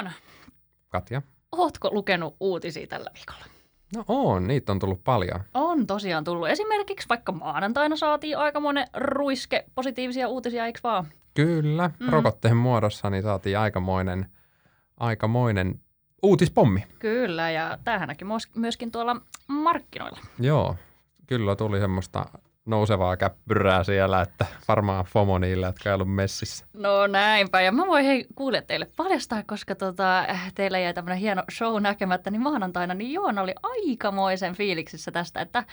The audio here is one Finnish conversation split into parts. on. Katja? Ootko lukenut uutisia tällä viikolla? No on, niitä on tullut paljon. On tosiaan tullut. Esimerkiksi vaikka maanantaina saatiin aikamoinen ruiske positiivisia uutisia, eikö vaan? Kyllä, rokotteen muodossa niin saatiin aikamoinen uutispommi. Kyllä, ja tämähän näki myöskin tuolla markkinoilla. Joo, kyllä tuli semmoista nousevaa käppyrää siellä, että varmaan FOMO niillä, jotka ei ollut messissä. No näinpä, ja mä voin kuulijat teille paljastaa, koska teillä jäi tämmöinen hieno show näkemättä, niin maanantaina niin Joona oli aikamoisen fiiliksissä tästä, että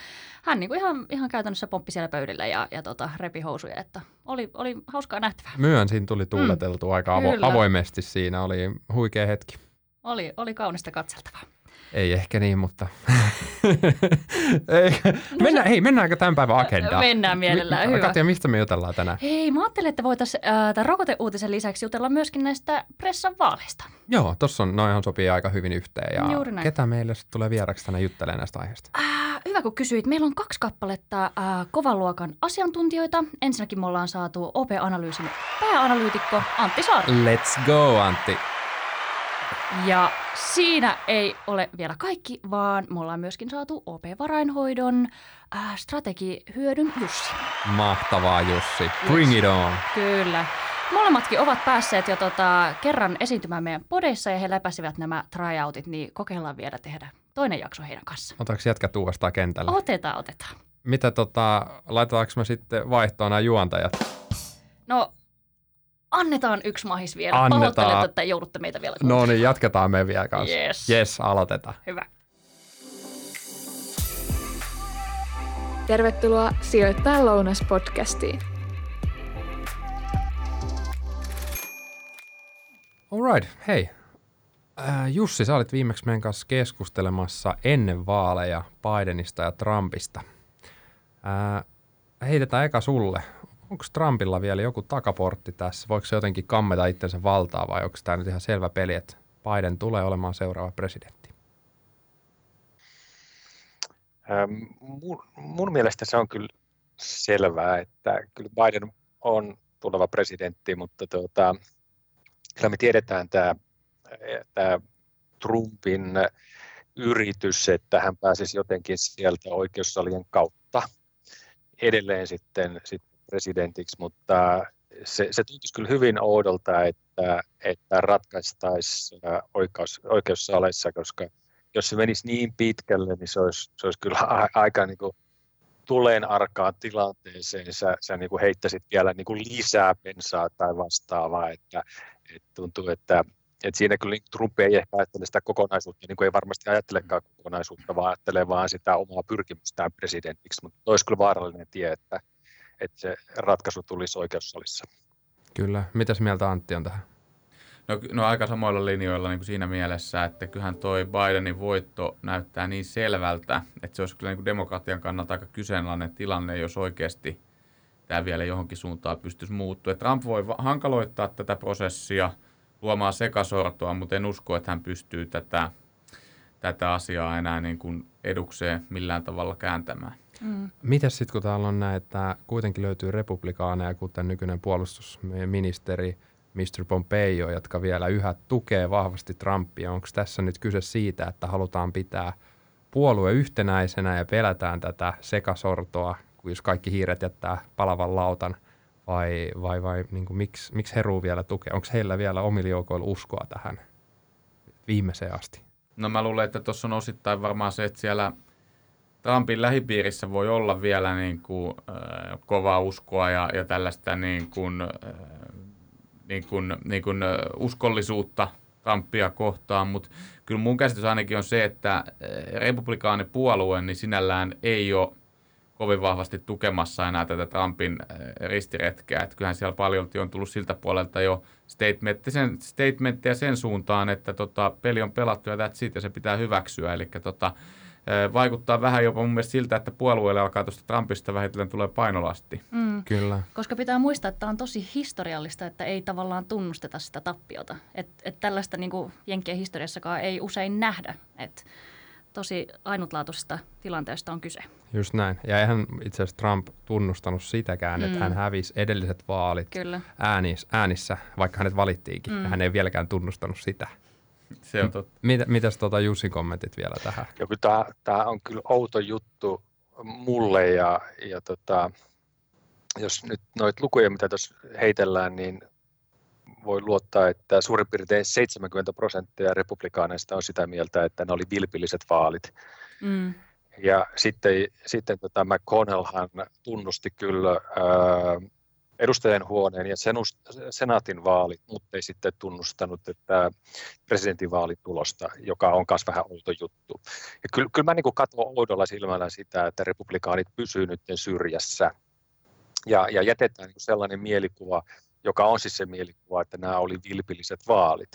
hän niinku ihan käytännössä pomppi siellä pöydillä ja repi housuja, että oli hauskaa nähtävää. Myönsin tuli tuuleteltu aika avoimesti siinä, oli huikea hetki. Oli kaunista katseltavaa. Ei ehkä niin, mutta mennäänkö tämän päivän agendaan? Mennään mielellään, hyvä. Katja, mistä me jutellaan tänään? Hei, mä ajattelin, että voitaisiin tämän rokoteuutisen lisäksi jutella myöskin näistä pressanvaaleista. Joo, tuossa noihan sopii aika hyvin yhteen. Ja ketä meille tulee vieraksi tänne juttelemaan näistä aiheista? Hyvä, kun kysyit. Meillä on 2 kappaletta kovan luokan asiantuntijoita. Ensinnäkin me ollaan saatu OP-analyysin pääanalyytikko Antti Sarri. Let's go, Antti. Ja siinä ei ole vielä kaikki, vaan me ollaan myöskin saatu OP-varainhoidon strategihyödyn Jussi. Mahtavaa, Jussi. Bring it on. Kyllä. Molemmatkin ovat päässeet jo kerran esiintymään meidän podeissa ja he läpäisivät nämä tryoutit, niin kokeillaan vielä tehdä toinen jakso heidän kanssaan. Otetaanko jätkät uudestaan kentälle? Otetaan. Mitä laitetaanko me sitten vaihtoon nämä juontajat? No... Annetaan yksi mahis vielä. Pahoittelen, että joudutte meitä vielä kuulemaan. No niin, jatketaan me vielä kanssa. Yes, aloitetaan. Hyvä. Tervetuloa Sijoittaa lounas-podcastiin. All right, hei. Jussi, sä olit viimeksi meidän kanssa keskustelemassa ennen vaaleja Bidenista ja Trumpista. Heitetään eka sulle. Onko Trumpilla vielä joku takaportti tässä? Voiko se jotenkin kammeta itsensä valtaa vai onko tämä nyt ihan selvä peli, että Biden tulee olemaan seuraava presidentti? Mun mielestä se on kyllä selvää, että kyllä Biden on tuleva presidentti, mutta kyllä me tiedetään tämä Trumpin yritys, että hän pääsisi jotenkin sieltä oikeussalien kautta edelleen sitten presidentiksi, mutta se tuntuisi kyllä hyvin oudolta, että ratkaistaisiin oikeussaleissa, koska jos se menisi niin pitkälle, niin se olisi kyllä aika niin kuin tuleen arkaan tilanteeseen. Sä niin kuin heittäisit vielä niin kuin lisää bensaa tai vastaavaa, että tuntuu, että siinä kyllä Trump ei ehkä ajattele sitä kokonaisuutta, niin kuin ei varmasti ajattelekaan kokonaisuutta, vaan ajattelee vaan sitä omaa pyrkimystään presidentiksi, mutta olisi kyllä vaarallinen tie, että se ratkaisu tulisi oikeussalissa. Kyllä. Mitäs mieltä Antti on tähän? No aika samoilla linjoilla niin kuin siinä mielessä, että kyllähän toi Bidenin voitto näyttää niin selvältä, että se olisi kyllä niin kuin demokratian kannalta aika kyseenalainen tilanne, jos oikeasti tämä vielä johonkin suuntaan pystyisi muuttua. Ja Trump voi hankaloittaa tätä prosessia, luomaan sekasortoa, mutta en usko, että hän pystyy tätä asiaa enää niin kuin edukseen millään tavalla kääntämään. Mm. Mitäs sitten, kun täällä on näitä, kuitenkin löytyy republikaaneja, kuten nykyinen puolustusministeri Mr. Pompeo, jotka vielä yhä tukee vahvasti Trumpia. Onko tässä nyt kyse siitä, että halutaan pitää puolue yhtenäisenä ja pelätään tätä sekasortoa, kun jos kaikki hiiret jättää palavan lautan, vai niin kuin miksi heruu vielä tukea? Onko heillä vielä omilla joukoilla uskoa tähän viimeiseen asti? No mä luulen, että tuossa on osittain varmaan se, että siellä Trumpin lähipiirissä voi olla vielä niin kuin, kovaa uskoa ja tällaista niin kuin uskollisuutta Trumpia kohtaan, mutta kyllä mun käsitys ainakin on se, että republikaanipuolue niin sinällään ei ole kovin vahvasti tukemassa enää tätä Trumpin ristiretkeä. Että kyllähän siellä paljolti on tullut siltä puolelta jo statementteja sen suuntaan, että peli on pelattu ja siitä se pitää hyväksyä. Eli vaikuttaa vähän jopa mun mielestä siltä, että puolueelle alkaa tuosta Trumpista vähitellen tulee painolasti. Mm. Kyllä. Koska pitää muistaa, että tämä on tosi historiallista, että ei tavallaan tunnusteta sitä tappiota. Että tällaista niin kuin Jenkkien historiassakaan ei usein nähdä. Että tosi ainutlaatuisesta tilanteesta on kyse. Just näin. Ja eihän itse asiassa Trump tunnustanut sitäkään, että hän hävisi edelliset vaalit äänissä, vaikka hänet valittiinkin. Hän ei vieläkään tunnustanut sitä. Se on totta. Mitäs Jussin kommentit vielä tähän? Joo, tämä on kyllä outo juttu mulle ja jos nyt noita lukuja, mitä tuossa heitellään, niin voi luottaa, että suurin piirtein 70% republikaaneista on sitä mieltä, että ne oli vilpilliset vaalit. Mm. Ja sitten McConnellhan tunnusti kyllä edustajien huoneen ja senaatin vaalit, mutta ei sitten tunnustanut, että presidentin vaalitulosta, joka on myös vähän outo juttu. Ja kyllä mä niin katson oudolla silmällä sitä, että republikaanit pysyvät nyt syrjässä ja jätetään niin sellainen mielikuva, joka on siis se mielikuva, että nämä oli vilpilliset vaalit.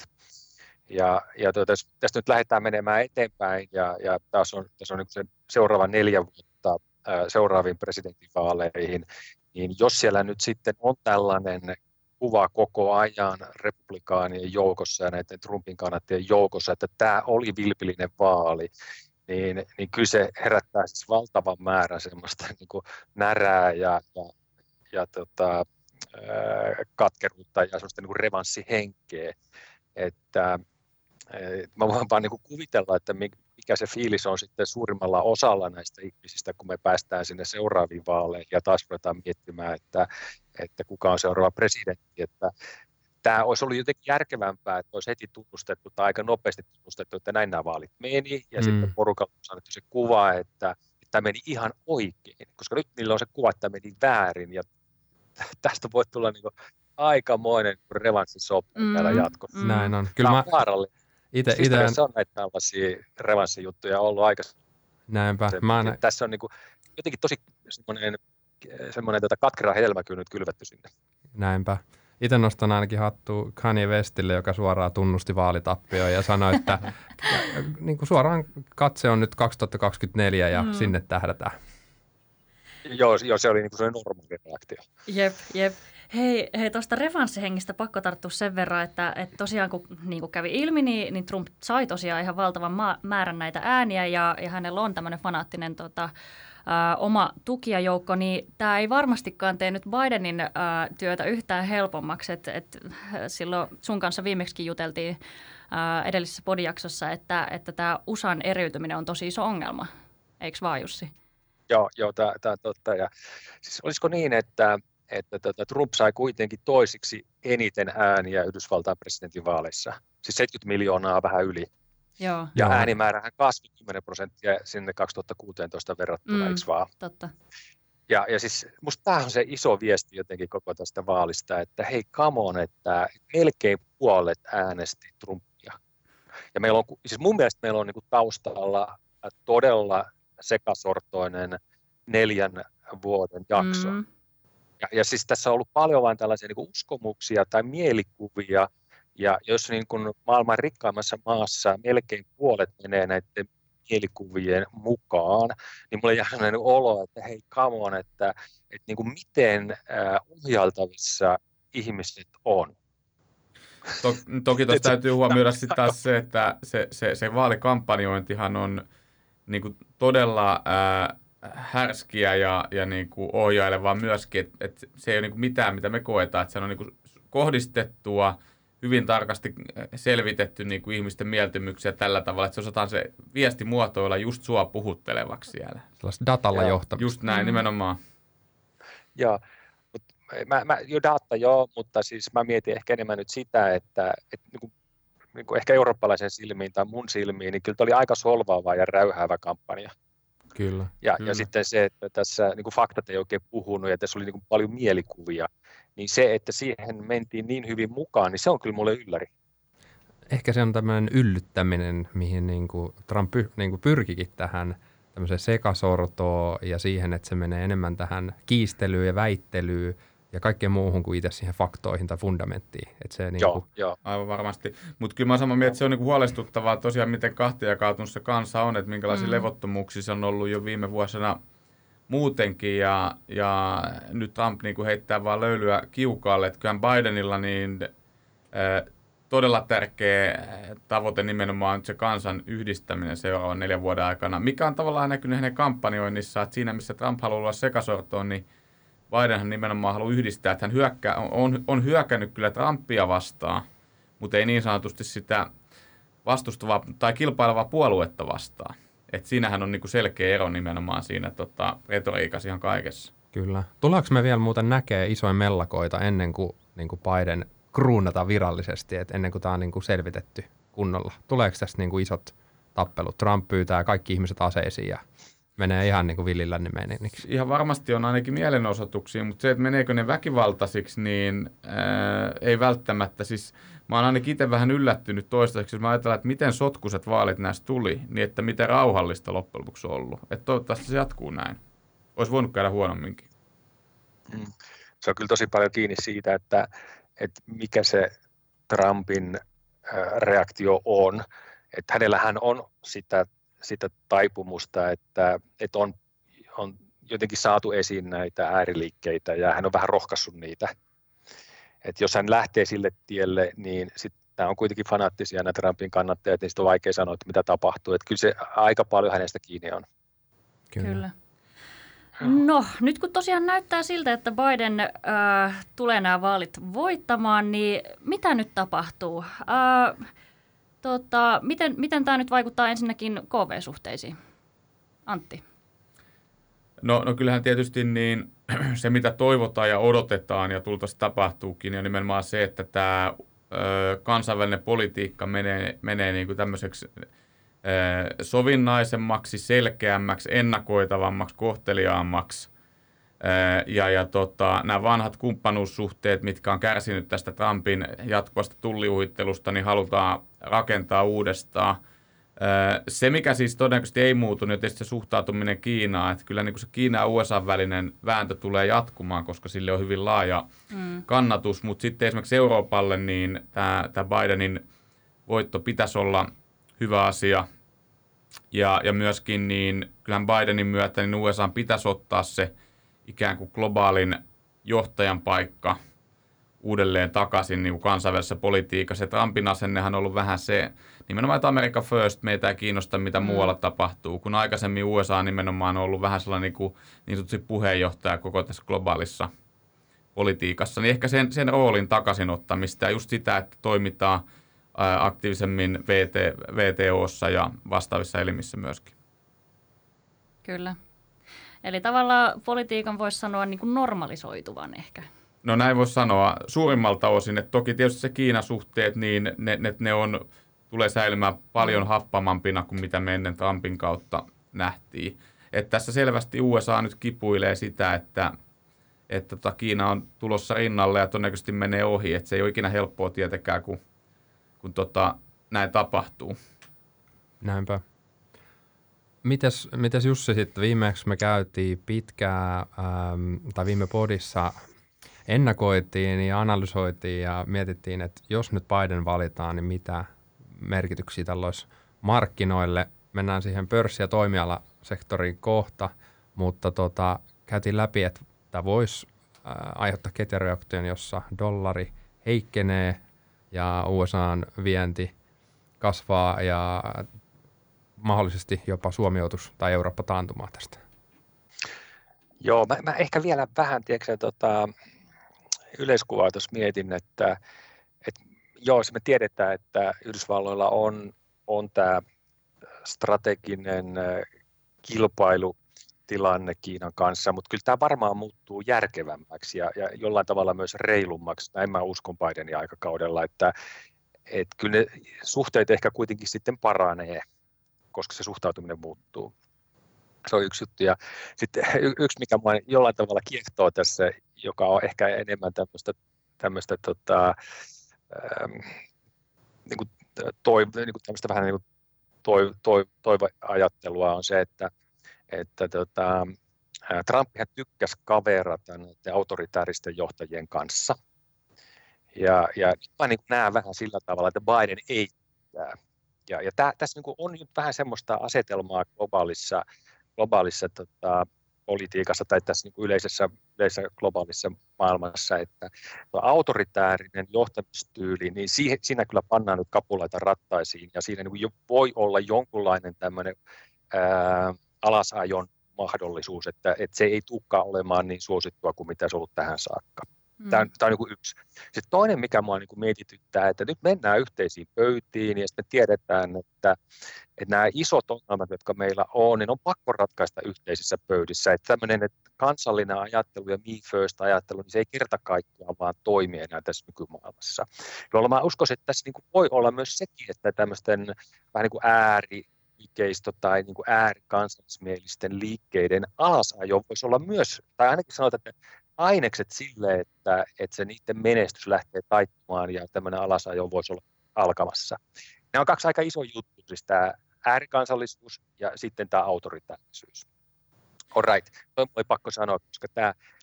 Tästä nyt lähdetään menemään eteenpäin ja tässä on niin se seuraava 4 vuotta seuraaviin presidentinvaaleihin, niin jos siellä nyt sitten on tällainen kuva koko ajan republikaanien joukossa ja näiden Trumpin kannattajien joukossa, että tämä oli vilpillinen vaali, niin kyllä se herättää siis valtavan määrän semmoista niin kuin närää ja katkeruutta ja semmoista niin kuin revanssihenkeä. Mä voin vaan niin kuin kuvitella, että mikä se fiilis on sitten suurimmalla osalla näistä ihmisistä, kun me päästään sinne seuraaviin vaaleihin ja taas ruvetaan miettimään, että kuka on seuraava presidentti. Että tämä olisi ollut jotenkin järkevämpää, että olisi heti tunnustettu tai aika nopeasti tunnustettu, että näin nämä vaalit meni ja sitten porukalla on annettu se kuva, että tämä meni ihan oikein, koska nyt niillä on se kuva, että meni väärin ja tästä voi tulla niin kuin aikamoinen revanssisoppu täällä jatkossa. Näin on. Kyllä on vaarallinen. Fiskarissä on näitä tällaisia revanssijuttuja ollut aikaisemmin. Näinpä. Tässä on niin kuin jotenkin tosi semmoinen katkera hedelmäkyynyt kylvetty sinne. Näinpä. Itse nostan ainakin hattua Kanye Westille, joka suoraan tunnusti vaalitappioon ja sanoi, että niin kuin suoraan katse on nyt 2024 ja sinne tähdätään. Joo, se oli niin kuin se normaali reaktio. Jep. Hei, tuosta revanssihengistä pakko tarttua sen verran, että tosiaan kun niin kuin kävi ilmi, niin Trump sai tosiaan ihan valtavan määrän näitä ääniä ja hänellä on tämmöinen fanaattinen oma tukijajoukko, niin tämä ei varmastikaan tee nyt Bidenin työtä yhtään helpommaksi. Et silloin sun kanssa viimeksikin juteltiin edellisessä podijaksossa, että tämä USAn eriytyminen on tosi iso ongelma, eikö vaan Jussi? Joo, tämä on totta. Ja siis olisiko niin, että Trump sai kuitenkin toisiksi eniten ääniä Yhdysvaltain presidentinvaaleissa, siis 70 miljoonaa vähän yli. Joo. Ja äänimäärähän kasvoi 10% sinne 2016 verrattuna, eikö vaan? Totta. Ja siis musta tämä on se iso viesti jotenkin koko tästä vaalista, että hei come on, että melkein puolet äänesti Trumpia. Ja meillä on, siis mun mielestä meillä on niinku taustalla todella sekasortoinen 4 vuoden jakso. Ja siis tässä on ollut paljon vain tällaisia niin kuin uskomuksia tai mielikuvia, ja jos niin kuin maailman rikkaimmassa maassa melkein puolet menee näiden mielikuvien mukaan, niin mulle jää sellainen olo, että hei come on, että niin kuin miten ohjaltavissa ihmiset on. Toki tuossa täytyy huomioida sitten taas se, että se vaalikampanjointihan on niin kuin todella härskiä ja niin kuin ohjailevaa myöskin, että se ei ole niin kuin mitään, mitä me koetaan, että se on niin kuin kohdistettua, hyvin tarkasti selvitetty niin kuin ihmisten mieltymyksiä tällä tavalla, että se osataan se viesti muotoilla just sua puhuttelevaksi siellä. Sellaista datalla johtamista. Just näin, nimenomaan. Joo, mutta mutta siis mä mietin ehkä enemmän nyt sitä, että niin kuin ehkä eurooppalaisen silmiin tai mun silmiin, niin kyllä tämä oli aika solvaava ja räyhäävä kampanja. Kyllä. Ja sitten se, että tässä niin kuin faktat ei oikein puhunut ja tässä oli niin kuin paljon mielikuvia, niin se, että siihen mentiin niin hyvin mukaan, niin se on kyllä mulle ylläri. Ehkä se on tämmöinen yllyttäminen, mihin niin kuin Trump niin kuin pyrkikin tähän tämmöiseen sekasortoon ja siihen, että se menee enemmän tähän kiistelyyn ja väittelyyn ja kaikkeen muuhun kuin itse siihen faktoihin tai fundamenttiin. Että se joo. Aivan varmasti. Mutta kyllä mä samaa mieltä, että se on niinku huolestuttavaa tosiaan, miten kahtia jakautunut se kansa on, että minkälaisia levottomuuksia se on ollut jo viime vuosina muutenkin. Ja nyt Trump niinku heittää vaan löylyä kiukaalle. Että kyllähän Bidenilla niin todella tärkeä tavoite nimenomaan on se kansan yhdistäminen seuraavan 4 vuoden aikana. Mikä on tavallaan näkynyt hänen kampanjoinnissaan, että siinä missä Trump haluaa olla sekasortoon, niin Bidenhan nimenomaan haluaa yhdistää, että hän on hyökännyt kyllä Trumpia vastaan, mutta ei niin sanotusti sitä vastustava tai kilpaileva puoluetta vastaan. Et siinähän on niinku selkeä ero nimenomaan siinä retoriikassa ihan kaikessa. Kyllä. Tuleeko me vielä muuten näkee isoja mellakoita ennen kuin Biden kruunata virallisesti, et ennen kuin tämä on niinku selvitetty kunnolla? Tuleeko tästä niinku isot tappelut? Trump pyytää kaikki ihmiset aseisiin ja menee ihan niinku villilännimeniksi. Ihan varmasti on ainakin mielenosoituksia, mutta se, että meneekö ne väkivaltaisiksi, niin ei välttämättä. Siis mä oon ainakin itse vähän yllättynyt toistaiseksi, jos mä ajatellaan, että miten sotkuiset vaalit näistä tuli, niin että miten rauhallista loppujen lopuksi on ollut. Että toivottavasti se jatkuu näin. Olisi voinut käydä huonomminkin. Se on kyllä tosi paljon kiinni siitä, että mikä se Trumpin reaktio on. Että hänellähän on sitä taipumusta, että on jotenkin saatu esiin näitä ääriliikkeitä ja hän on vähän rohkaissut niitä. Että jos hän lähtee sille tielle, niin sitten nämä on kuitenkin fanaattisia nämä Trumpin kannattajat, niin sitten on vaikea sanoa, että mitä tapahtuu. Että kyllä se aika paljon hänestä kiinni on. Kyllä. No, nyt kun tosiaan näyttää siltä, että Biden tulee nämä vaalit voittamaan, niin mitä nyt tapahtuu? Miten tämä nyt vaikuttaa ensinnäkin KV-suhteisiin? Antti. No kyllähän tietysti niin, se, mitä toivotaan ja odotetaan ja tultavasti tapahtuukin, on nimenomaan se, että tämä kansainvälinen politiikka menee niin kuin tämmöiseksi sovinnaisemmaksi, selkeämmäksi, ennakoitavammaksi, kohteliaammaksi. Nämä vanhat kumppanuussuhteet, mitkä on kärsinyt tästä Trumpin jatkuvasta tulliuhittelusta, niin halutaan rakentaa uudestaan. Se, mikä siis todennäköisesti ei muutu, niin on tietysti se suhtautuminen Kiinaan. Että kyllä niin kuin se Kiina ja USA välinen vääntö tulee jatkumaan, koska sille on hyvin laaja kannatus. Mutta sitten esimerkiksi Euroopalle niin tämä Bidenin voitto pitäisi olla hyvä asia. Ja myöskin niin kyllähän Bidenin myötä niin USA pitäisi ottaa se ikään kuin globaalin johtajan paikka uudelleen takaisin niin kuin kansainvälisessä politiikassa. Trumpin asennehan on ollut vähän se, nimenomaan että America first, meitä ei kiinnosta mitä muualla tapahtuu, kun aikaisemmin USA nimenomaan on ollut vähän sellainen niin sanotusti puheenjohtaja koko tässä globaalissa politiikassa. Niin ehkä sen roolin takaisinottamista ja just sitä, että toimitaan aktiivisemmin VTOssa ja vastaavissa elimissä myöskin. Kyllä. Eli tavallaan politiikan voisi sanoa niin kuin normalisoituvan ehkä. No näin voisi sanoa suurimmalta osin, että toki tietysti se Kiina-suhteet, niin ne tulee säilymään paljon happamampina kuin mitä me ennen Trumpin kautta nähtiin. Että tässä selvästi USA nyt kipuilee sitä, että Kiina on tulossa rinnalle ja todennäköisesti menee ohi. Että se ei ole ikinä helppoa tietenkään, kun näin tapahtuu. Näinpä. Mites Jussi sitten viimeksi me käytiin pitkään, tai viime podissa ennakoitiin ja analysoitiin ja mietittiin, että jos nyt Biden valitaan, niin mitä merkityksiä tällä olisi markkinoille. Mennään siihen pörssi- ja toimialasektoriin kohta, mutta käytiin läpi, että tämä voisi aiheuttaa ketjureaktion, jossa dollari heikkenee ja USA:n vienti kasvaa ja mahdollisesti jopa Suomi joutuisi tai Eurooppa taantumaan tästä. Joo, mä ehkä vielä vähän yleiskuvaa tuossa mietin, että joo, se me tiedetään, että Yhdysvalloilla on tämä strateginen kilpailutilanne Kiinan kanssa, mutta kyllä tämä varmaan muuttuu järkevämmäksi ja jollain tavalla myös reilummaksi. Näin mä uskon Bidenin aikakaudella, että kyllä ne suhteet ehkä kuitenkin sitten paranee, koska se suhtautuminen muuttuu. Se on yksi juttu. Ja sitten yksi, mikä minua jollain tavalla kiehtoo tässä, joka on ehkä enemmän toiveajattelua, on se, että Trumpihan tykkäsi kaverata näiden autoritääristen johtajien kanssa. Ja nyt minä niin näen vähän sillä tavalla, että Biden ei tykkää. Ja tässä niin on nyt vähän semmoista asetelmaa globaalissa politiikassa tai tässä niin yleisessä globaalissa maailmassa, että autoritäärinen johtamistyyli, niin siinä kyllä pannaan nyt kapuloita rattaisiin ja siinä niin voi olla jonkunlainen tämmöinen alasajon mahdollisuus, että se ei tulekaan olemaan niin suosittua kuin mitä se on ollut tähän saakka. Tämä on niin kuin yksi. Sitten toinen, mikä minua niin kuin mietityttää, että nyt mennään yhteisiin pöytiin ja sitten tiedetään, että nämä isot ongelmat, jotka meillä on, niin on pakko ratkaista yhteisissä pöydissä. Että tämmöinen että kansallinen ajattelu ja me first -ajattelu, niin se ei kerta kaikkiaan vaan toimi enää tässä nykymaailmassa. Jolloin mä uskoisin, että tässä niin kuin voi olla myös sekin, että tämmöisten vähän niin kuin ääriliikeisto tai niin kuin äärikansallismielisten liikkeiden alasajo voisi olla myös, tai ainakin sanotaan, että ainekset sille, että se niiden menestys lähtee taittumaan ja tämmöinen alasajo voisi olla alkamassa. Nämä on kaksi aika isoa juttua, siis tämä äärikansallisuus ja sitten tämä autoritaarisuus. All right, toi oli pakko sanoa, koska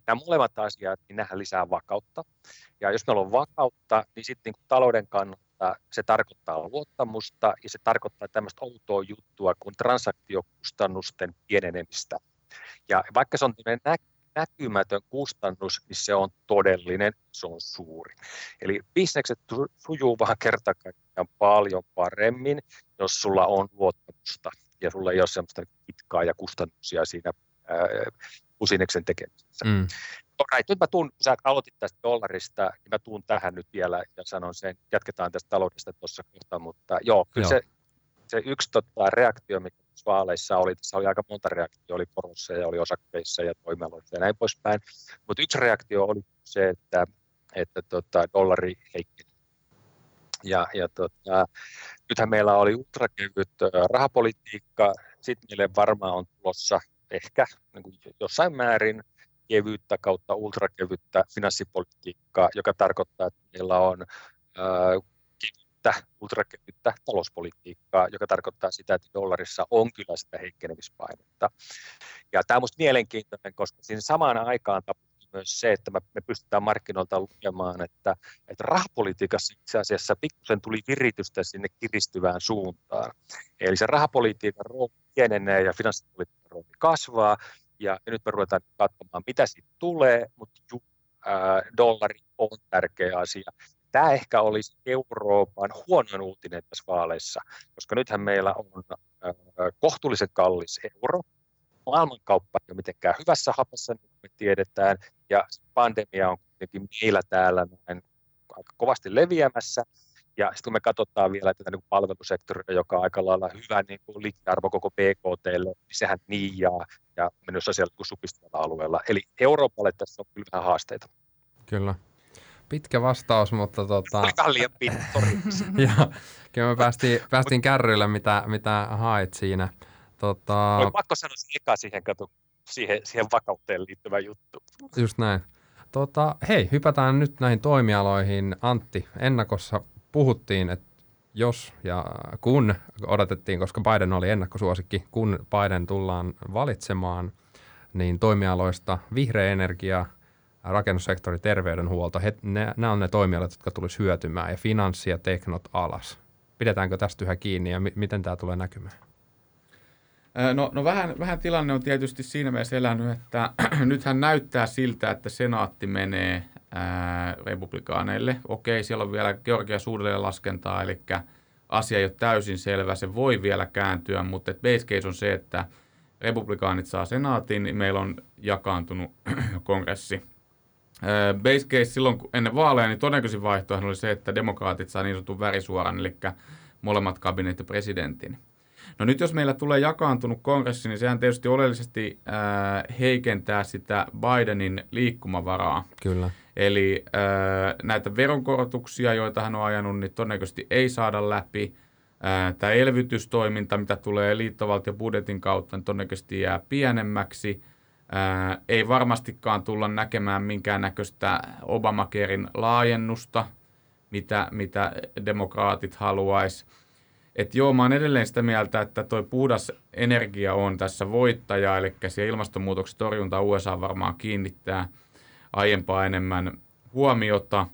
nämä molemmat asiat, niin nähdään lisää vakautta. Ja jos meillä on vakautta, niin sitten niin talouden kannalta se tarkoittaa luottamusta ja se tarkoittaa tämmöistä outoa juttua kuin transaktiokustannusten pienenemistä. Ja vaikka se on näkymätön kustannus, niin se on todellinen, se on suuri. Eli bisnekset sujuu vaan kerta kaikkiaan paljon paremmin, jos sulla on luottamusta ja sulla ei ole sellaista kitkaa ja kustannuksia siinä usineksen tekemisessä. Right, nyt kun sä aloitit tästä dollarista, niin mä tuun tähän nyt vielä ja sanon sen, jatketaan tästä taloudesta tuossa kohta, mutta joo, kyllä joo. Se yksi reaktio, mikä vaaleissa oli, tässä oli aika monta reaktioa, oli korossa ja oli osakkeissa ja toimialoissa ja näin poispäin, mutta yksi reaktio oli se, että dollari heikkeni. Ja nythän meillä oli ultrakevyt rahapolitiikka, sitten meille varmaan on tulossa ehkä niin kuin jossain määrin kevyyttä kautta ultrakevyttä finanssipolitiikkaa, joka tarkoittaa, että meillä on ultrakevyttä talouspolitiikkaa, joka tarkoittaa sitä, että dollarissa on kyllä sitä heikkenemispainetta. Ja tämä on minusta mielenkiintoinen, koska siinä samaan aikaan tapahtuu myös se, että me pystytään markkinoilta lukemaan, että rahapolitiikassa itse asiassa pikkusen tuli viritystä sinne kiristyvään suuntaan. Eli se rahapolitiikan rooli pienenee ja finanssipolitiikan rooli kasvaa, ja nyt me ruvetaan katsomaan, mitä siitä tulee, mutta dollari on tärkeä asia. Tämä ehkä olisi Euroopan huonoin uutinen tässä vaaleissa, koska nythän meillä on kohtuullisen kallis euro. Maailmankauppa ei ole mitenkään hyvässä hapassa, niin kuin me tiedetään, ja pandemia on kuitenkin meillä täällä aika kovasti leviämässä. Ja sitten kun me katsotaan vielä tätä niin palvelusektoria, joka on aika lailla hyvä niin liittyarvo koko BKT:lle, niin sehän niijaa ja mennyt siellä niin supistavalla alueella. Eli Euroopalle tässä on kyllä vähän haasteita. Kyllä. Pitkä vastaus, mutta kyllä me päästiin kärryillä, mitä haet siinä. Oli pakko sanoa eka siihen vakauteen liittyvä juttu. Just näin. Hei, hypätään nyt näihin toimialoihin. Antti, ennakossa puhuttiin, että jos ja kun odotettiin, koska Biden oli ennakkosuosikki, kun Biden tullaan valitsemaan, niin toimialoista vihreä energia, rakennussektori, terveydenhuolto, nämä on ne toimialat, jotka tulisi hyötymään, ja finanssi ja teknot alas. Pidetäänkö tästä yhä kiinni, ja miten tämä tulee näkymään? No vähän tilanne on tietysti siinä mielessä elänyt, että nythän näyttää siltä, että senaatti menee republikaaneille. Okei, siellä on vielä Georgia suudelleen laskentaa, eli asia ei ole täysin selvä, se voi vielä kääntyä, mutta base case on se, että republikaanit saa senaatin, niin meillä on jakaantunut kongressi. Base case silloin ennen vaaleja, niin todennäköisin vaihtoehto oli se, että demokraatit saa niin sanotun värisuoran, eli molemmat kabinetit presidentin. No nyt jos meillä tulee jakaantunut kongressi, niin sehän tietysti oleellisesti heikentää sitä Bidenin liikkumavaraa. Kyllä. Eli näitä veronkorotuksia, joita hän on ajanut, niin todennäköisesti ei saada läpi. Tämä elvytystoiminta, mitä tulee liittovaltiobudjetin kautta, niin todennäköisesti jää pienemmäksi. Ei varmastikaan tulla näkemään minkäännäköistä Obamacarein laajennusta, mitä demokraatit haluaisi. Et joo, mä oon edelleen sitä mieltä, että toi puhdas energia on tässä voittaja, eli siellä ilmastonmuutoksen torjunta USA varmaan kiinnittää aiempaa enemmän huomiota.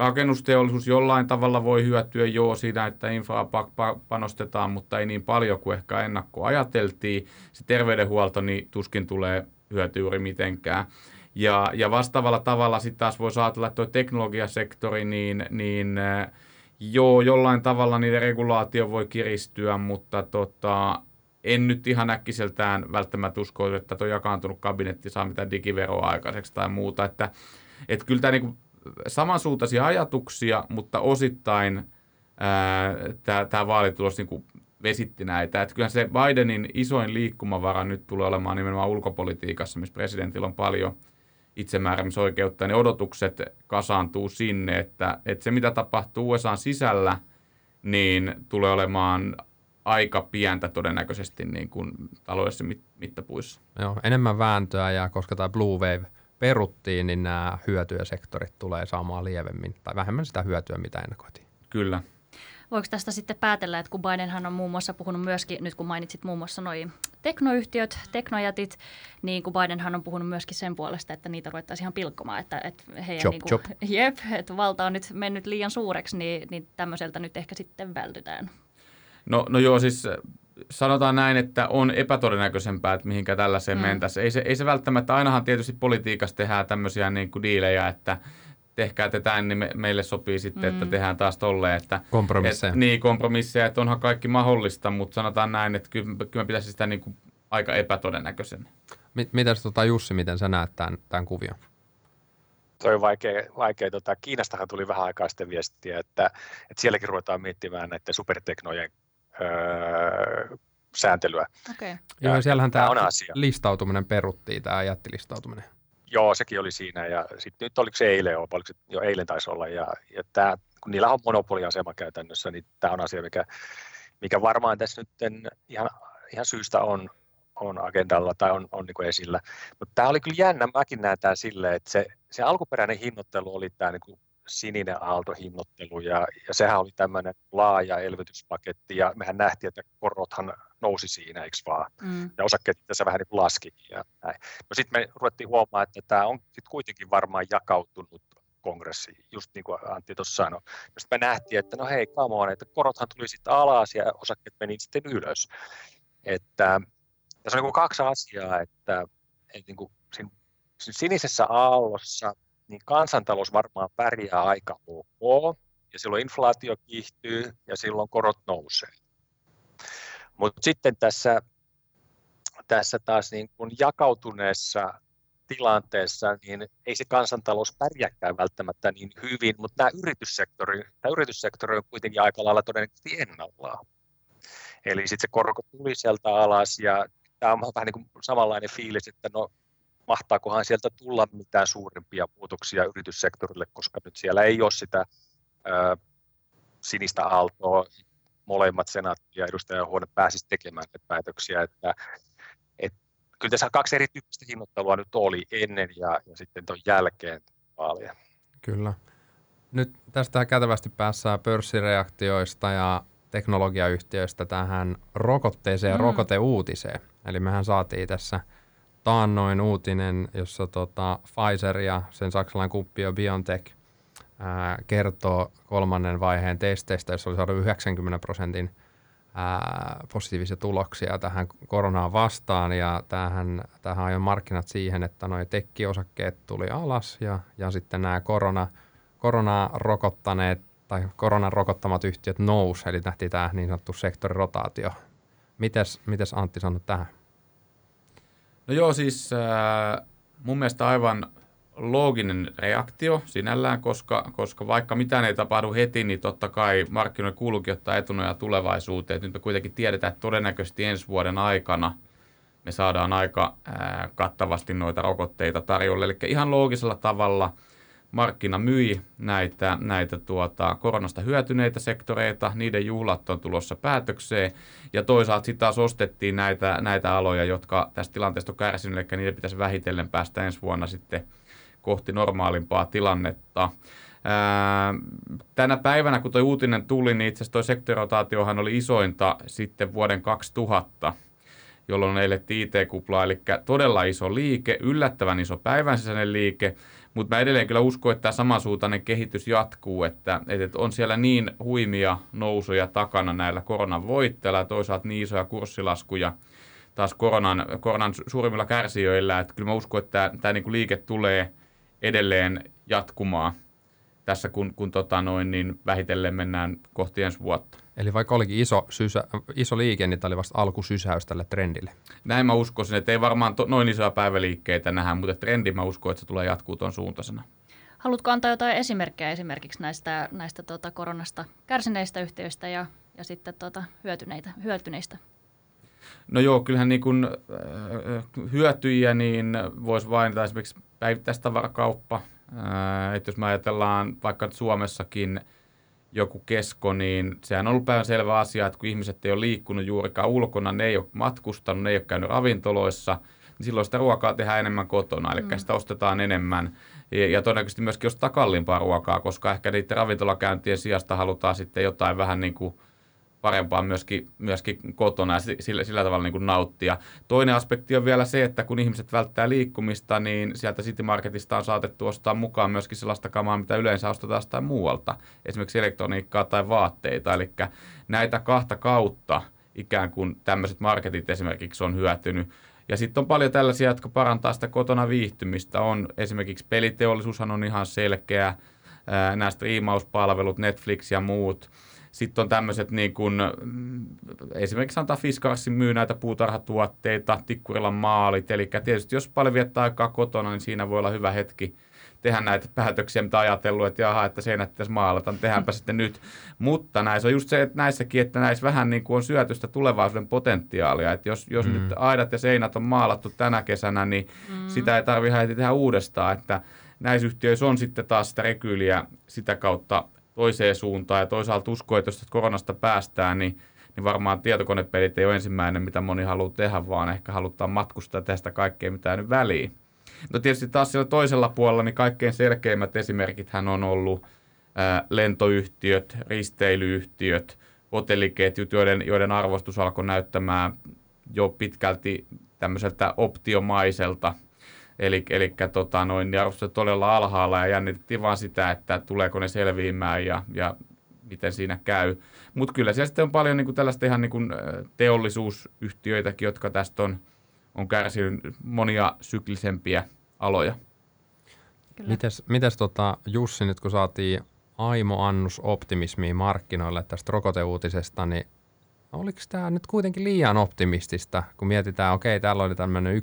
Rakennusteollisuus jollain tavalla voi hyötyä joo siitä, että infraa panostetaan, mutta ei niin paljon kuin ehkä ennakko ajateltiin. Se terveydenhuolto niin tuskin tulee hyötyä juuri mitenkään. Ja vastaavalla tavalla sitten taas voi ajatella, että tuo teknologiasektori, niin joo, jollain tavalla niiden regulaatio voi kiristyä, mutta en nyt ihan äkkiseltään välttämättä usko, että tuo jakaantunut kabinetti saa mitään digiveroa aikaiseksi tai muuta, että Että kyllä tämä niinku samansuuntaisia ajatuksia, mutta osittain tämä vaalitulos niinku vesitti näitä. Että kyllähän se Bidenin isoin liikkumavara nyt tulee olemaan nimenomaan ulkopolitiikassa, missä presidentillä on paljon itsemääräämisoikeutta. Ne odotukset kasaantuu sinne, että se mitä tapahtuu USA:n sisällä, niin tulee olemaan aika pientä todennäköisesti niin kuin taloudellisessa mittapuissa. Joo, enemmän vääntöä, ja koska tämä Blue Wave peruttiin, niin nämä hyötyjäsektorit tulee saamaan lievemmin tai vähemmän sitä hyötyä, mitä ennakoitiin. Kyllä. Voiko tästä sitten päätellä, että kun Bidenhan on muun muassa puhunut myöskin, nyt kun mainitsit muun muassa noi teknoyhtiöt, teknojätit, niin kun Bidenhan on puhunut myöskin sen puolesta, että niitä ruvettaisiin ihan pilkkomaan, että heidän job, niin kuin, jep, että valta on nyt mennyt liian suureksi, niin tämmöiseltä nyt ehkä sitten vältytään. No joo, siis sanotaan näin, että on epätodennäköisempää, että mihinkä tällaiseen mentäisiin. Ei se välttämättä, ainahan tietysti politiikassa tehdään tämmöisiä niin kuin diilejä, että tehkää te tämän, niin meille sopii sitten, että tehdään taas tolleen. Kompromisseja. Kompromisseja, että onhan kaikki mahdollista, mutta sanotaan näin, että kyllä pitäisi sitä niin kuin aika epätodennäköisenä. Mitäs Jussi, miten sä näet tämän kuvion? Toi on vaikea. Kiinastahan tuli vähän aikaa sitten viestiä, että sielläkin ruvetaan miettimään näiden superteknojen sääntelyä. Okay. Joo, siellähän tämä listautuminen peruttiin, tämä jättilistautuminen. Joo, sekin oli siinä, ja sitten nyt oliko se eilen, jo eilen taisi olla, ja tää, kun niillä on monopoliasema käytännössä, niin tämä on asia, mikä varmaan tässä nyt ihan syystä on agendalla tai on niin kuin esillä. Mutta tämä oli kyllä jännä, mäkin näen tämän silleen, että se alkuperäinen hinnoittelu oli tämä niin kuin sininen aaltohinnoittelu, ja sehän oli tämmöinen laaja elvytyspaketti, ja mehän nähtiin, että korothan nousi siinä, eikö vaan? Ja osakkeet tässä vähän niin kuin laskikin ja näin. No sitten me ruvettiin huomaamaan, että tämä on sitten kuitenkin varmaan jakautunut kongressiin, just niin kuin Antti tuossa sanoi. Ja sitten me nähtiin, että no hei, come on, että korothan tuli sitten alas ja osakkeet meni sitten ylös. Että tässä on niin kuin kaksi asiaa, että niin kuin siinä sinisessä aallossa niin kansantalous varmaan pärjää aika ok, ja silloin inflaatio kiihtyy ja silloin korot nousee. Mutta sitten tässä taas niin kun jakautuneessa tilanteessa, niin ei se kansantalous pärjääkään välttämättä niin hyvin, mutta nämä yrityssektori on kuitenkin aika lailla todennäköisesti ennallaan. Eli sitten se korko tuli sieltä alas, ja tämä on vähän niin kuin samanlainen fiilis, että no mahtaakohan sieltä tulla mitään suurimpia muutoksia yrityssektorille, koska nyt siellä ei ole sitä sinistä aaltoa. Molemmat senaatti- ja edustajahuone pääsisi tekemään päätöksiä. Että kyllä tässä kaksi erityyppistä hinnoittelua nyt oli ennen ja sitten tuon jälkeen paljon. Kyllä. Nyt tästä kätevästi päässään pörssireaktioista ja teknologiayhtiöistä tähän rokotteeseen ja rokoteuutiseen. Eli mehän saatiin tässä taannoin uutinen, jossa Pfizer ja sen saksalainen kumppio BioNTech kertoo kolmannen vaiheen testeistä, jossa oli saanut 90% positiivisia tuloksia tähän koronaan vastaan, ja tämähän ajoi markkinat siihen, että nuo tekkiosakkeet tuli alas, ja sitten nämä koronan rokottamat yhtiöt nousi, eli nähtiin tämä niin sanottu sektorirotaatio. Mites Antti sanot tähän? No joo, siis mun mielestä aivan looginen reaktio sinällään, koska vaikka mitään ei tapahdu heti, niin totta kai markkinoiden kuuluukin ottaa etunoja tulevaisuuteen. Et nyt me kuitenkin tiedetään, että todennäköisesti ensi vuoden aikana me saadaan aika kattavasti noita rokotteita tarjolle. Eli ihan loogisella tavalla markkina myi näitä koronasta hyötyneitä sektoreita, niiden juhlat on tulossa päätökseen, ja toisaalta sitten taas ostettiin näitä aloja, jotka tästä tilanteesta on kärsinyt, eli niiden pitäisi vähitellen päästä ensi vuonna sitten kohti normaalimpaa tilannetta. Tänä päivänä, kun tuo uutinen tuli, niin itse asiassa tuo sektorirotaatiohan oli isointa sitten vuoden 2000, jolloin elettiin IT-kuplaa, eli todella iso liike, yllättävän iso päivän sisäinen liike, mutta mä edelleen kyllä uskon, että tämä samansuuntainen kehitys jatkuu, että on siellä niin huimia nousuja takana näillä koronan voittajilla ja toisaalta niin isoja kurssilaskuja taas koronan suurimmilla kärsijöillä, että kyllä mä uskon, että tämä niinku liike tulee edelleen jatkumaan tässä, kun vähitellen mennään kohti ensi vuotta. Eli vaikka olikin iso liike, niin tämä oli vasta alkusysäys tälle trendille. Näin mä uskoisin, että ei varmaan noin isoja päiväliikkeitä nähdä, mutta trendi mä uskon, että se tulee jatkuu tuon suuntaisena. Haluatko antaa jotain esimerkkejä esimerkiksi näistä koronasta kärsineistä yhtiöistä ja sitten hyötyneistä? No joo, kyllähän niin kuin hyötyjiä niin voisi mainita esimerkiksi päivittäistavarakauppa. Että jos me ajatellaan vaikka Suomessakin joku Kesko, niin sehän on ollut päivänselvä asia, että kun ihmiset ei ole liikkunut juurikaan ulkona, ne ei ole matkustanut, ne ei ole käynyt ravintoloissa, niin silloin sitä ruokaa tehdään enemmän kotona, eli sitä ostetaan enemmän. Ja todennäköisesti myöskin ostaa kalliimpaa ruokaa, koska ehkä niiden ravintolakäyntien sijasta halutaan sitten jotain vähän niin kuin parempaa myöskin kotona ja sillä tavalla niin kuin nauttia. Toinen aspekti on vielä se, että kun ihmiset välttää liikkumista, niin sieltä City Marketista on saatettu ostaa mukaan myöskin sellaista kamaa, mitä yleensä ostetaan tai muualta, esimerkiksi elektroniikkaa tai vaatteita. Eli näitä kahta kautta ikään kuin tämmöiset marketit esimerkiksi on hyötynyt. Ja sitten on paljon tällaisia, jotka parantaa sitä kotona viihtymistä. On esimerkiksi peliteollisuushan on ihan selkeä, nämä striimauspalvelut, Netflix ja muut. Sitten on tämmöiset, niin kuin, esimerkiksi sanotaan Fiskarsin myy näitä puutarhatuotteita, Tikkurilan maalit. Eli tietysti jos paljon viettää aikaa kotona, niin siinä voi olla hyvä hetki tehdä näitä päätöksiä, mitä ajatellut, että jaha, että seinät pitäisi maalata, niin tehdäänpä sitten nyt. Mutta näissä on just se, että näissäkin, että näissä vähän niin kuin on syötystä tulevaisuuden potentiaalia. Että jos nyt aidat ja seinät on maalattu tänä kesänä, niin sitä ei tarvitse heti tehdä uudestaan. Että näissä yhtiöissä on sitten taas sitä rekyyliä sitä kautta toiseen suuntaan ja toisaalta uskoo, että jos koronasta päästään, niin varmaan tietokonepelit ei ole ensimmäinen, mitä moni haluaa tehdä, vaan ehkä halutaan matkustaa tästä kaikkea mitään nyt väliin. No tietysti taas siellä toisella puolella niin kaikkein selkeimmät esimerkithän on ollut lentoyhtiöt, risteilyyhtiöt, hotelliketjut, joiden arvostus alkoi näyttämään jo pitkälti tämmöiseltä optiomaiselta. Eli arvostus todella alhaalla ja jännitettiin vaan sitä, että tuleeko ne selviämään ja miten siinä käy. Mutta kyllä siellä sitten on paljon niin kuin tällaista ihan niin kuin teollisuusyhtiöitäkin, jotka tästä on kärsinyt monia syklisempiä aloja. Mitäs Jussi, nyt kun saatiin aimoannus optimismiin markkinoille tästä rokoteuutisesta, niin oliko tämä nyt kuitenkin liian optimistista, kun mietitään, okei, täällä oli tämmöinen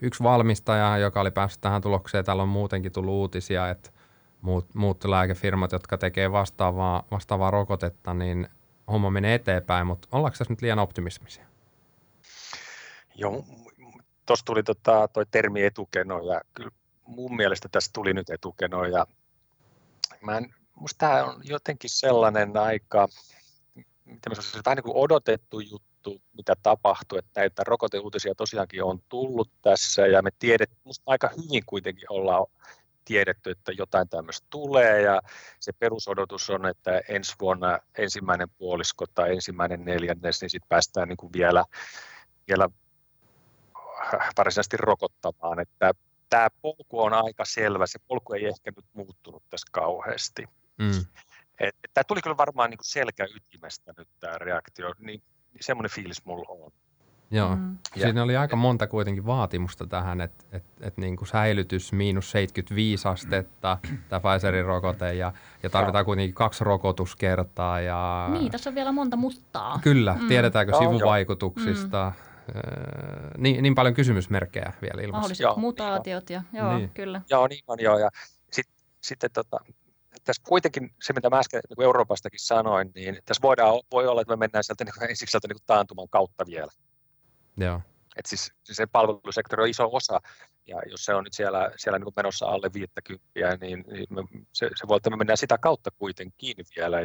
yksi valmistaja, joka oli päässyt tähän tulokseen. Täällä on muutenkin tullut uutisia, että muut lääkefirmat, jotka tekee vastaavaa rokotetta, niin homma menee eteenpäin, mutta ollaanko tässä nyt liian optimismisia? Joo, tuossa tuli toi termi etukeno ja kyllä mun mielestä tässä tuli nyt etukeno ja musta tämä on jotenkin sellainen aika, miten mä sanoisin, vähän niin kuin odotettu juttu, mitä tapahtui, että näitä rokoteuutisia tosiaankin on tullut tässä ja me tiedettiin, musta aika hyvin kuitenkin ollaan tiedetty, että jotain tämmöistä tulee ja se perusodotus on, että ensi vuonna ensimmäinen puolisko tai ensimmäinen neljännes, niin sitten päästään niin kuin vielä varsinaisesti rokottamaan, että tämä polku on aika selvä, se polku ei ehkä nyt muuttunut tässä kauheasti. Tämä tuli kyllä varmaan niin selkäytimestä nyt tämä reaktio, niin semmoinen fiilis mulla on. Joo, siinä oli aika monta kuitenkin vaatimusta tähän, että niin kuin säilytys -75 astetta, tämä Pfizerin rokote ja tarvitaan kuitenkin 2 rokotuskertaa. Ja niin, tässä on vielä monta muttaa. Kyllä, tiedetäänkö sivuvaikutuksista. Niin paljon kysymysmerkkejä vielä ilmassa. Mahdolliset mutaatiot ja joo, niin. Kyllä. Joo, niin on joo. Ja sitten tässä kuitenkin se, mitä mä äsken niin Euroopastakin sanoin, niin tässä voi olla, että me mennään sieltä niin ensiksi sieltä niin taantuman kautta vielä. Joo. Et siis se palvelusektori on iso osa, ja jos se on nyt siellä niin menossa alle 50, niin se voi olla, että me mennään sitä kautta kuitenkin vielä.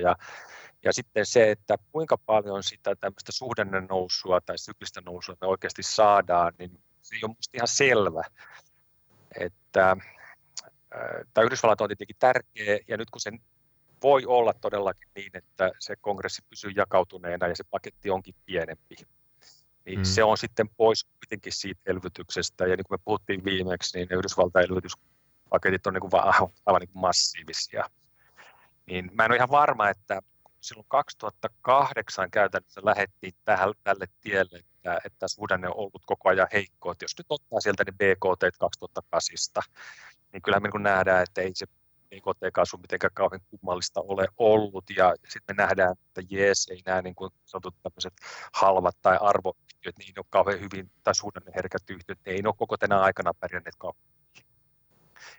Ja sitten se, että kuinka paljon sitä tämmöistä suhdannenousua tai syklistä nousua me oikeasti saadaan, niin se on musta ihan selvä, että tämä Yhdysvallat on tietenkin tärkeä, ja nyt kun sen voi olla todellakin niin, että se kongressi pysyy jakautuneena ja se paketti onkin pienempi, niin se on sitten pois kuitenkin siitä elvytyksestä. Ja niin kuin me puhuttiin viimeksi, niin Yhdysvaltain elvytyspaketit on niin kuin aivan niin kuin massiivisia. Niin mä en ole ihan varma, että silloin 2008 käytännössä lähdettiin tälle tielle, että suhdanne on ollut koko ajan heikko. Että jos nyt ottaa sieltä niin BKT 2008, niin kyllähän me niin nähdään, että ei se BKT-kasvu mitenkään kauhean kummallista ole ollut. Ja sitten me nähdään, että jees, ei nämä niin sanotut tämmöiset halvat tai arvoyhtiöt, niin ei ole kauhean hyvin, tai suhdanneherkät yhtiöt, niin ei ole koko tänä aikana pärjänneet kauhean.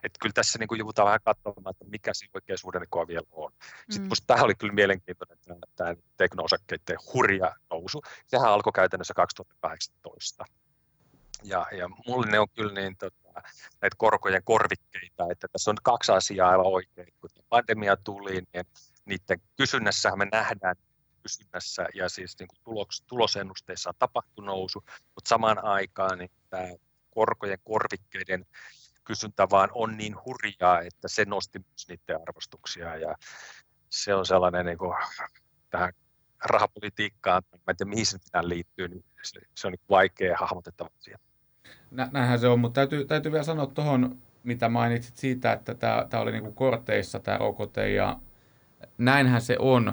Että kyllä tässä niin kuin joudutaan vähän katsomaan, että mikä se oikea suhdannekuva vielä on. Sitten musta tämä oli kyllä mielenkiintoinen, tämä tekno-osakkeiden hurja nousu. Sehän alkoi käytännössä 2018. Ja mulle ne on kyllä niin, näitä korkojen korvikkeita, että tässä on kaksi asiaa aivan oikein. Kun pandemia tuli, niin niiden kysynnässähän me nähdään kysynnässä ja siis niin kuin tulosennusteissa on tapahtunut nousu, mutta samaan aikaan niin tämä korkojen korvikkeiden kysyntä vaan on niin hurjaa, että se nosti myös niiden arvostuksia ja se on sellainen niin kuin tähän rahapolitiikkaan, en tiedä mihin se pitää liittyä, niin se on niin vaikea hahmotettava asia. Näinhän se on, mutta täytyy vielä sanoa tuohon, mitä mainitsit siitä, että tämä oli niin kuin korteissa tämä rokote ja näinhän se on.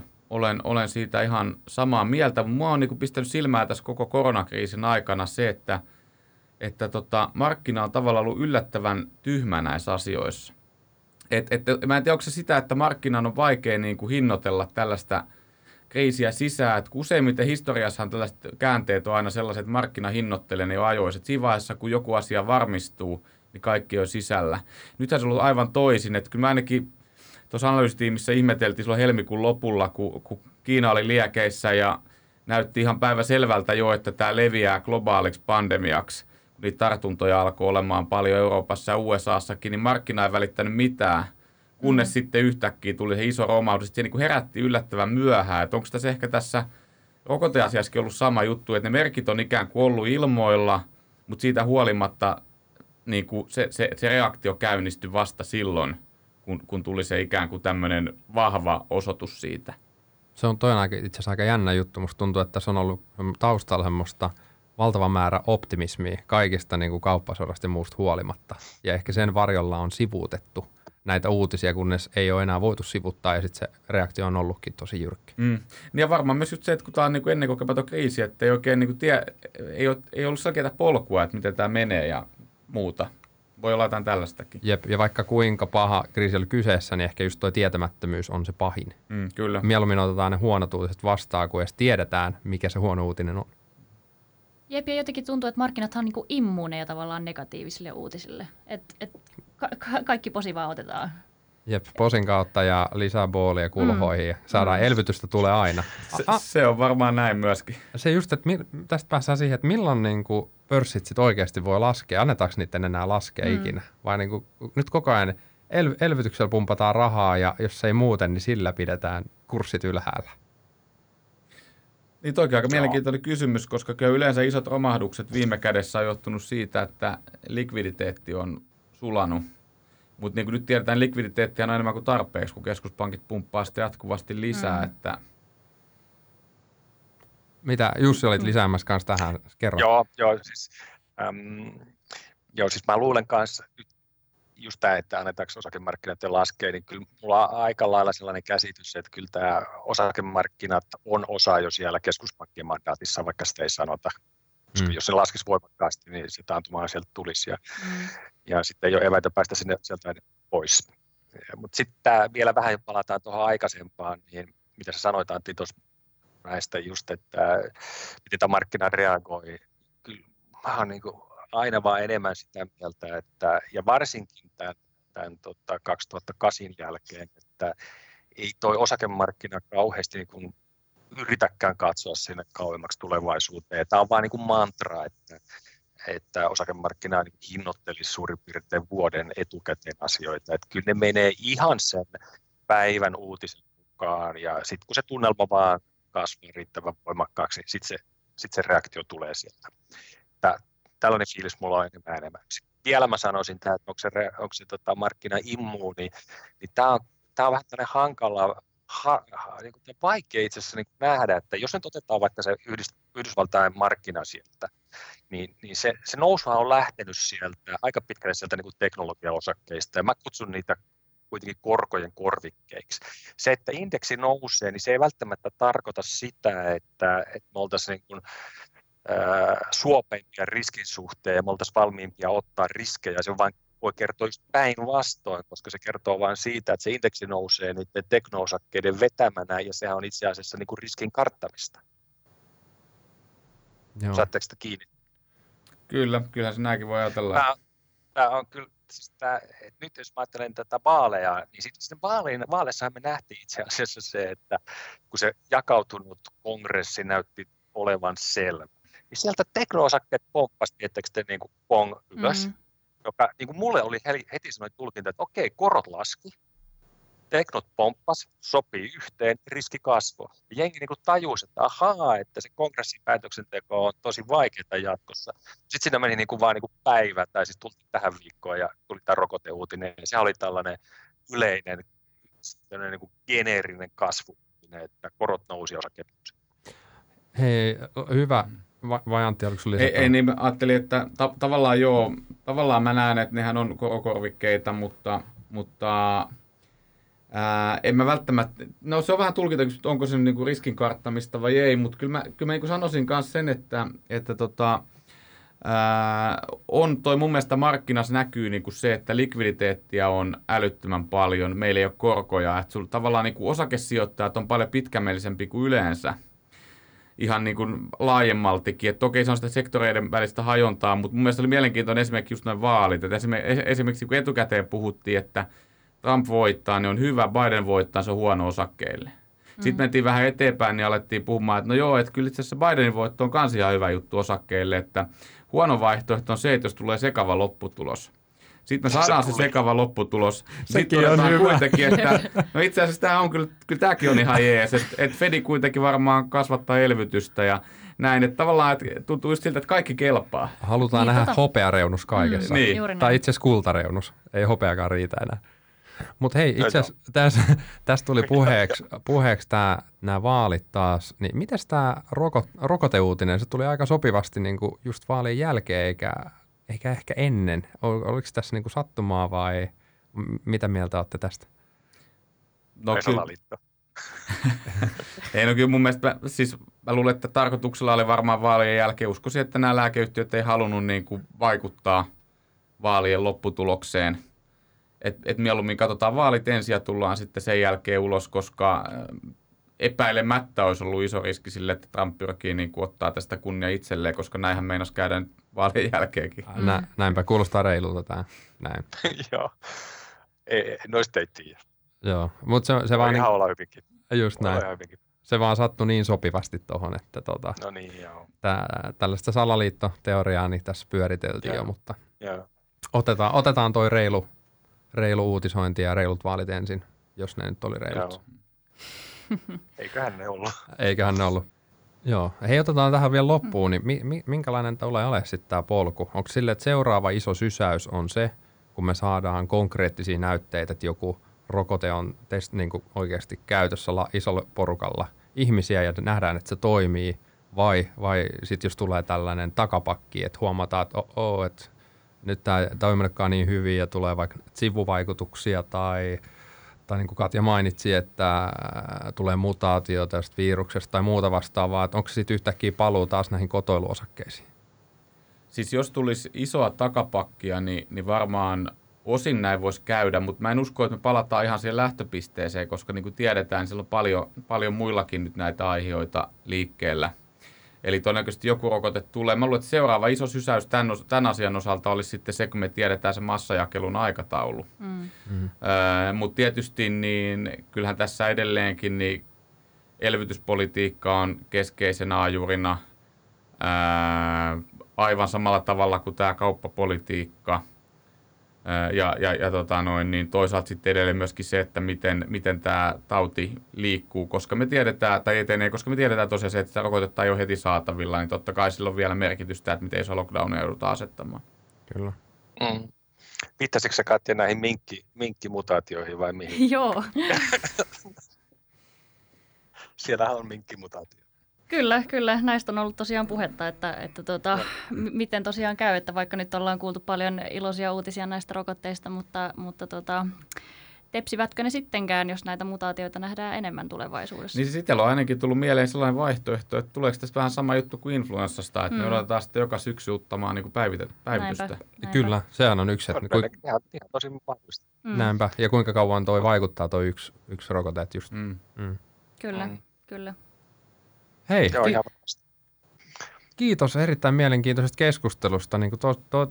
Olen siitä ihan samaa mieltä. Mua on niin kuin pistänyt silmään tässä koko koronakriisin aikana se, että markkina on tavallaan ollut yllättävän tyhmä näissä asioissa. Mä en tiedä, onko se sitä, että markkinan on vaikea niin kuin hinnoitella tällaista kriisiä sisään. Et useimmiten historiassahan tällaiset käänteet on aina sellaiset, että markkina hinnoittelee ne jo ajoissa. Siinä vaiheessa, kun joku asia varmistuu, niin kaikki on sisällä. Nythän se on ollut aivan toisin. Et kyllä mä ainakin tuossa analyysitiimissä ihmeteltiin silloin helmikuun lopulla, kun Kiina oli liekeissä ja näytti ihan päiväselvältä jo, että tämä leviää globaaliksi pandemiaksi. Kun niitä tartuntoja alkoi olemaan paljon Euroopassa ja USAssakin, niin markkina ei välittänyt mitään. Kunnes sitten yhtäkkiä tuli se iso romahdus, että se niin kuin herätti yllättävän myöhään. Että onko tässä ehkä tässä rokoteasiassakin ollut sama juttu, että ne merkit on ikään kuin ollut ilmoilla, mutta siitä huolimatta niin kuin se reaktio käynnistyi vasta silloin, kun tuli se ikään kuin tämmöinen vahva osoitus siitä. Se on toinen itse asiassa aika jännä juttu. Musta tuntuu, että se on ollut taustalla semmoista valtava määrä optimismia kaikista niin kuin kauppasodasta ja muusta huolimatta. Ja ehkä sen varjolla on sivuutettu näitä uutisia, kunnes ei ole enää voitu sivuttaa ja sitten se reaktio on ollutkin tosi jyrkkä. Ja varmaan myös just se, että kun tämä on niin kuin ennen kokematon kriisi, että ei oikein niin kuin ei ollut selkeää polkua, että miten tämä menee ja muuta. Voi olla jotain tällaistakin. Jep, ja vaikka kuinka paha kriisi oli kyseessä, niin ehkä just tuo tietämättömyys on se pahin. Kyllä. Mieluummin otetaan ne huonot uutiset vastaan, kun edes tiedetään, mikä se huono uutinen on. Jep, ja jotenkin tuntuu, että markkinathan on niin kuin immuuneja tavallaan negatiivisille uutisille. Kaikki posi vaan otetaan. Jep, posin kautta ja lisää boolia kulhoihin ja saadaan elvytystä tulee aina. Se on varmaan näin myöskin. Se just, että tästä päästään siihen, että milloin niin kuin pörssit sit oikeasti voi laskea, annetaanko niiden enää laskea ikinä, vai niin kuin, nyt koko ajan elvytyksellä pumpataan rahaa ja jos ei muuten, niin sillä pidetään kurssit ylhäällä. Niin toki aika mielenkiintoinen kysymys, koska kyllä yleensä isot romahdukset viime kädessä on johtunut siitä, että likviditeetti on sulanut. Mutta niin kuin nyt tiedetään, likviditeettiä on enemmän kuin tarpeeksi, kun keskuspankit pumppaa sitä jatkuvasti lisää. Että mitä Jussi olit lisäämässä kanssa tähän? Kerro. Joo, siis mä luulen kanssa just tämä, että annetaanko osakemarkkinoiden laskea, niin kyllä mulla on aika lailla sellainen käsitys, että kyllä tämä osakemarkkinat on osa jo siellä keskuspankkien mandaatissa, vaikka sitä ei sanota. Koska jos se laskisi voimakkaasti, niin se taantumaan sieltä tulisi ja sitten ei ole eväitä päästä sieltä pois. Mutta sitten vielä vähän palataan tuohon aikaisempaan, niin mitä sä sanoit Antti tuossa näistä just, että miten tämä markkina reagoi. Kyllä mä oon niin kuin aina vaan enemmän sitä mieltä, että, ja varsinkin tämän 2008 jälkeen, että ei toi osakemarkkina kauheasti niin kuin yritäkään katsoa sinne kauemmaksi tulevaisuuteen. Tämä on vaan niin kuin mantra, että osakemarkkina hinnoittelisi suurin piirtein vuoden etukäteen asioita. Että kyllä ne menee ihan sen päivän uutisen mukaan ja sitten kun se tunnelma vaan kasvaa riittävän voimakkaaksi, niin sitten se reaktio tulee sieltä. Tällainen fiilis mulla on enemmän. Vielä mä sanoisin, että onko se markkina immuuni, niin tämä on vähän tällainen hankala. Niin vaikea itse asiassa niin nähdä, että jos nyt otetaan vaikka se Yhdysvaltain markkina sieltä, niin se nousuhan on lähtenyt sieltä aika pitkälle sieltä niin teknologiaosakkeista, ja mä kutsun niitä kuitenkin korkojen korvikkeiksi. Se, että indeksi nousee, niin se ei välttämättä tarkoita sitä, että me oltaisiin niin kuin suopeimpia riskin suhteen ja me oltaisiin valmiimpia ottaa riskejä, se on vain voi kertoa just päinvastoin, koska se kertoo vain siitä, että se indeksi nousee niiden tekno-osakkeiden vetämänä, ja sehän on itse asiassa niin kuin riskin karttamista. Saatteko sitä kiinni? Kyllä, kyllähän se näinkin voi ajatella. Tämä on kyllä että nyt jos mä ajattelen tätä vaaleja, niin sitten vaaleissahan me nähtiin itse asiassa se, että kun se jakautunut kongressi näytti olevan selvä, niin sieltä tekno-osakkeet pomppasi, tietääkseni niin kuin pong ylös, joka niin kuin mulle oli heti sellainen tulkinta, että okei, korot laski, teknot pomppas, sopii yhteen, riski kasvoi. Jengi niin kuin tajusi, että ahaa, että se kongressin päätöksenteko on tosi vaikeaa jatkossa. Sitten siinä meni niin kuin vain niin kuin päivä, tai siis tultiin tähän viikkoon ja tuli tämä rokoteuutinen. Se oli tällainen yleinen, niin kuin geneerinen kasvu, että korot nousi osake. Hei, hyvä. Vai Antti, oliko sinulla lisätä? Ei, niin mä ajattelin, että tavallaan joo, tavallaan mä näen, että nehän on kovikkeita, mutta en mä välttämättä, no se on vähän tulkinta, onko se niinku riskin karttamista vai ei, mutta kyllä mä niinku sanoisin myös sen, että on toi mun mielestä markkinassa näkyy niinku se, että likviditeettiä on älyttömän paljon, meillä ei ole korkoja, että sulla tavallaan niinku osakesijoittajat on paljon pitkämielisempi kuin yleensä. Ihan niin kuin laajemmaltikin, että okei se on sitä sektoreiden välistä hajontaa, mutta mun mielestä oli mielenkiintoinen esimerkiksi just noin vaalit, että esimerkiksi kun etukäteen puhuttiin, että Trump voittaa, niin on hyvä, Biden voittaa, se on huono osakkeille. Mm-hmm. Sitten mentiin vähän eteenpäin, niin alettiin puhumaan, että no joo, että kyllä itse asiassa Bidenin voitto on kans ihan hyvä juttu osakkeille, että huono vaihtoehto on se, että jos tulee sekava lopputulos. Sitten me saadaan se sekava lopputulos. Sitten todetaan kuitenkin, että no itse asiassa tämä on kyllä tämäkin on ihan jees, että Fed kuitenkin varmaan kasvattaa elvytystä ja näin, että tavallaan että tuntuu just siltä, että kaikki kelpaa. Halutaan niin, nähdä hopeareunus kaikessa. Niin. Tai itse asiassa kultareunus, ei hopeakaan riitä enää. Mutta hei, itse asiassa tässä tuli puheeksi nämä vaalit taas. Niin, mites tämä rokoteuutinen, se tuli aika sopivasti niinku just vaalien jälkeen eikä ehkä ennen. Oliko tässä niinku sattumaa vai mitä mieltä olette tästä? No salaliitto. Ei no kyllä mun mielestä, siis mä luulen, että tarkoituksella oli varmaan vaalien jälkeen. Uskoisin, että nämä lääkeyhtiöt ei halunnut niinku vaikuttaa vaalien lopputulokseen. Et mieluummin katsotaan vaalit ensin ja tullaan sitten sen jälkeen ulos, koska epäilemättä olisi ollut iso riski sille, että Trump pyrkii niin kuin ottaa tästä kunnia itselleen, koska näinhän meinasi käydä nyt vaalien jälkeenkin. Näinpä, kuulostaa reilulta tämä. Näin. Joo, noista ei tiedä. Joo, mutta se vaan... Ihan olla hyvinkin. Just näin. Se vaan sattui niin sopivasti tuohon, että no niin, joo. Tällaista salaliittoteoriaa niin tässä pyöriteltiin jo, mutta otetaan toi reilu uutisointi ja reilut vaalit ensin, jos ne nyt oli reilut. Joo. Eiköhän ne ollut. Joo. Hei, otetaan tähän vielä loppuun. Niin minkälainen tulee ole sitten tämä polku? Onko sille, että seuraava iso sysäys on se, kun me saadaan konkreettisia näytteitä, että joku rokote on niin kuin oikeasti käytössä isolla porukalla ihmisiä ja nähdään, että se toimii? Vai sitten jos tulee tällainen takapakki, että huomataan, että että nyt tämä ei mennytkaan niin hyvin ja tulee vaikka sivuvaikutuksia tai niin kuin Katja mainitsi, että tulee mutaatio tästä viruksesta tai muuta vastaavaa, että onko se sitten yhtäkkiä paluu taas näihin kotoiluosakkeisiin? Siis jos tulisi isoa takapakkia, niin varmaan osin näin voisi käydä, mutta mä en usko, että me palataan ihan siihen lähtöpisteeseen, koska niin kuin tiedetään, niin siellä on paljon muillakin nyt näitä aiheita liikkeellä. Eli todennäköisesti joku rokote tulee. Mä luulen, että seuraava iso sysäys tämän asian osalta olisi sitten se, kun me tiedetään se massajakelun aikataulu. Mutta tietysti niin kyllähän tässä edelleenkin niin elvytyspolitiikka on keskeisenä ajurina aivan samalla tavalla kuin tämä kauppapolitiikka. Ja toisaalta sitten edelleen myöskin se, että miten tämä tauti liikkuu, koska me tiedetään, tai etenee, koska me tiedetään tosiaan se, että sitä rokotetta ei ole heti saatavilla, niin totta kai sillä on vielä merkitystä, että miten iso lockdownia joudutaan asettamaan. Kyllä. Viittasitko sä Katja näihin minkkimutaatioihin vai mihin? Joo. Siellähän on minkkimutaatio. Kyllä. Näistä on ollut tosiaan puhetta, että miten tosiaan käy, että vaikka nyt ollaan kuultu paljon iloisia uutisia näistä rokotteista, mutta tepsivätkö ne sittenkään, jos näitä mutaatioita nähdään enemmän tulevaisuudessa? Niin sitten on ainakin tullut mieleen sellainen vaihtoehto, että tuleeko tässä vähän sama juttu kuin influenssasta, että me odotetaan sitten joka syksy ottamaan niin kuin päivitystä. Näinpä. Kyllä, sehän on yksi. Ihan tosi mahdollista. Näinpä, ja kuinka kauan toi vaikuttaa toi yksi rokote just. Kyllä. Hei. Joo, ihan varmasti. Kiitos erittäin mielenkiintoisesta keskustelusta. Niin kuin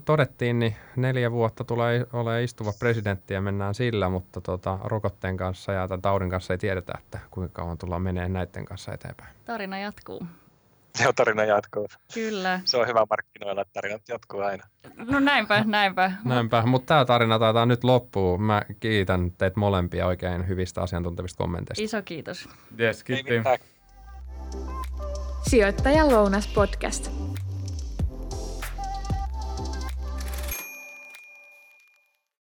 todettiin, niin 4 vuotta tulee olemaan istuva presidentti ja mennään sillä, mutta rokotteen kanssa ja tämän taudin kanssa ei tiedetä, että kuinka kauan tullaan menee näiden kanssa eteenpäin. Tarina jatkuu. Joo, tarina jatkuu. Kyllä. Se on hyvä markkinoilla, että tarinat jatkuu aina. No näinpä. Mutta tämä tarina taitaa nyt loppuun. Mä kiitän teitä molempia oikein hyvistä asiantuntevista kommenteista. Iso kiitos. Yes, kiitti. Sijoittaja Lounas Podcast.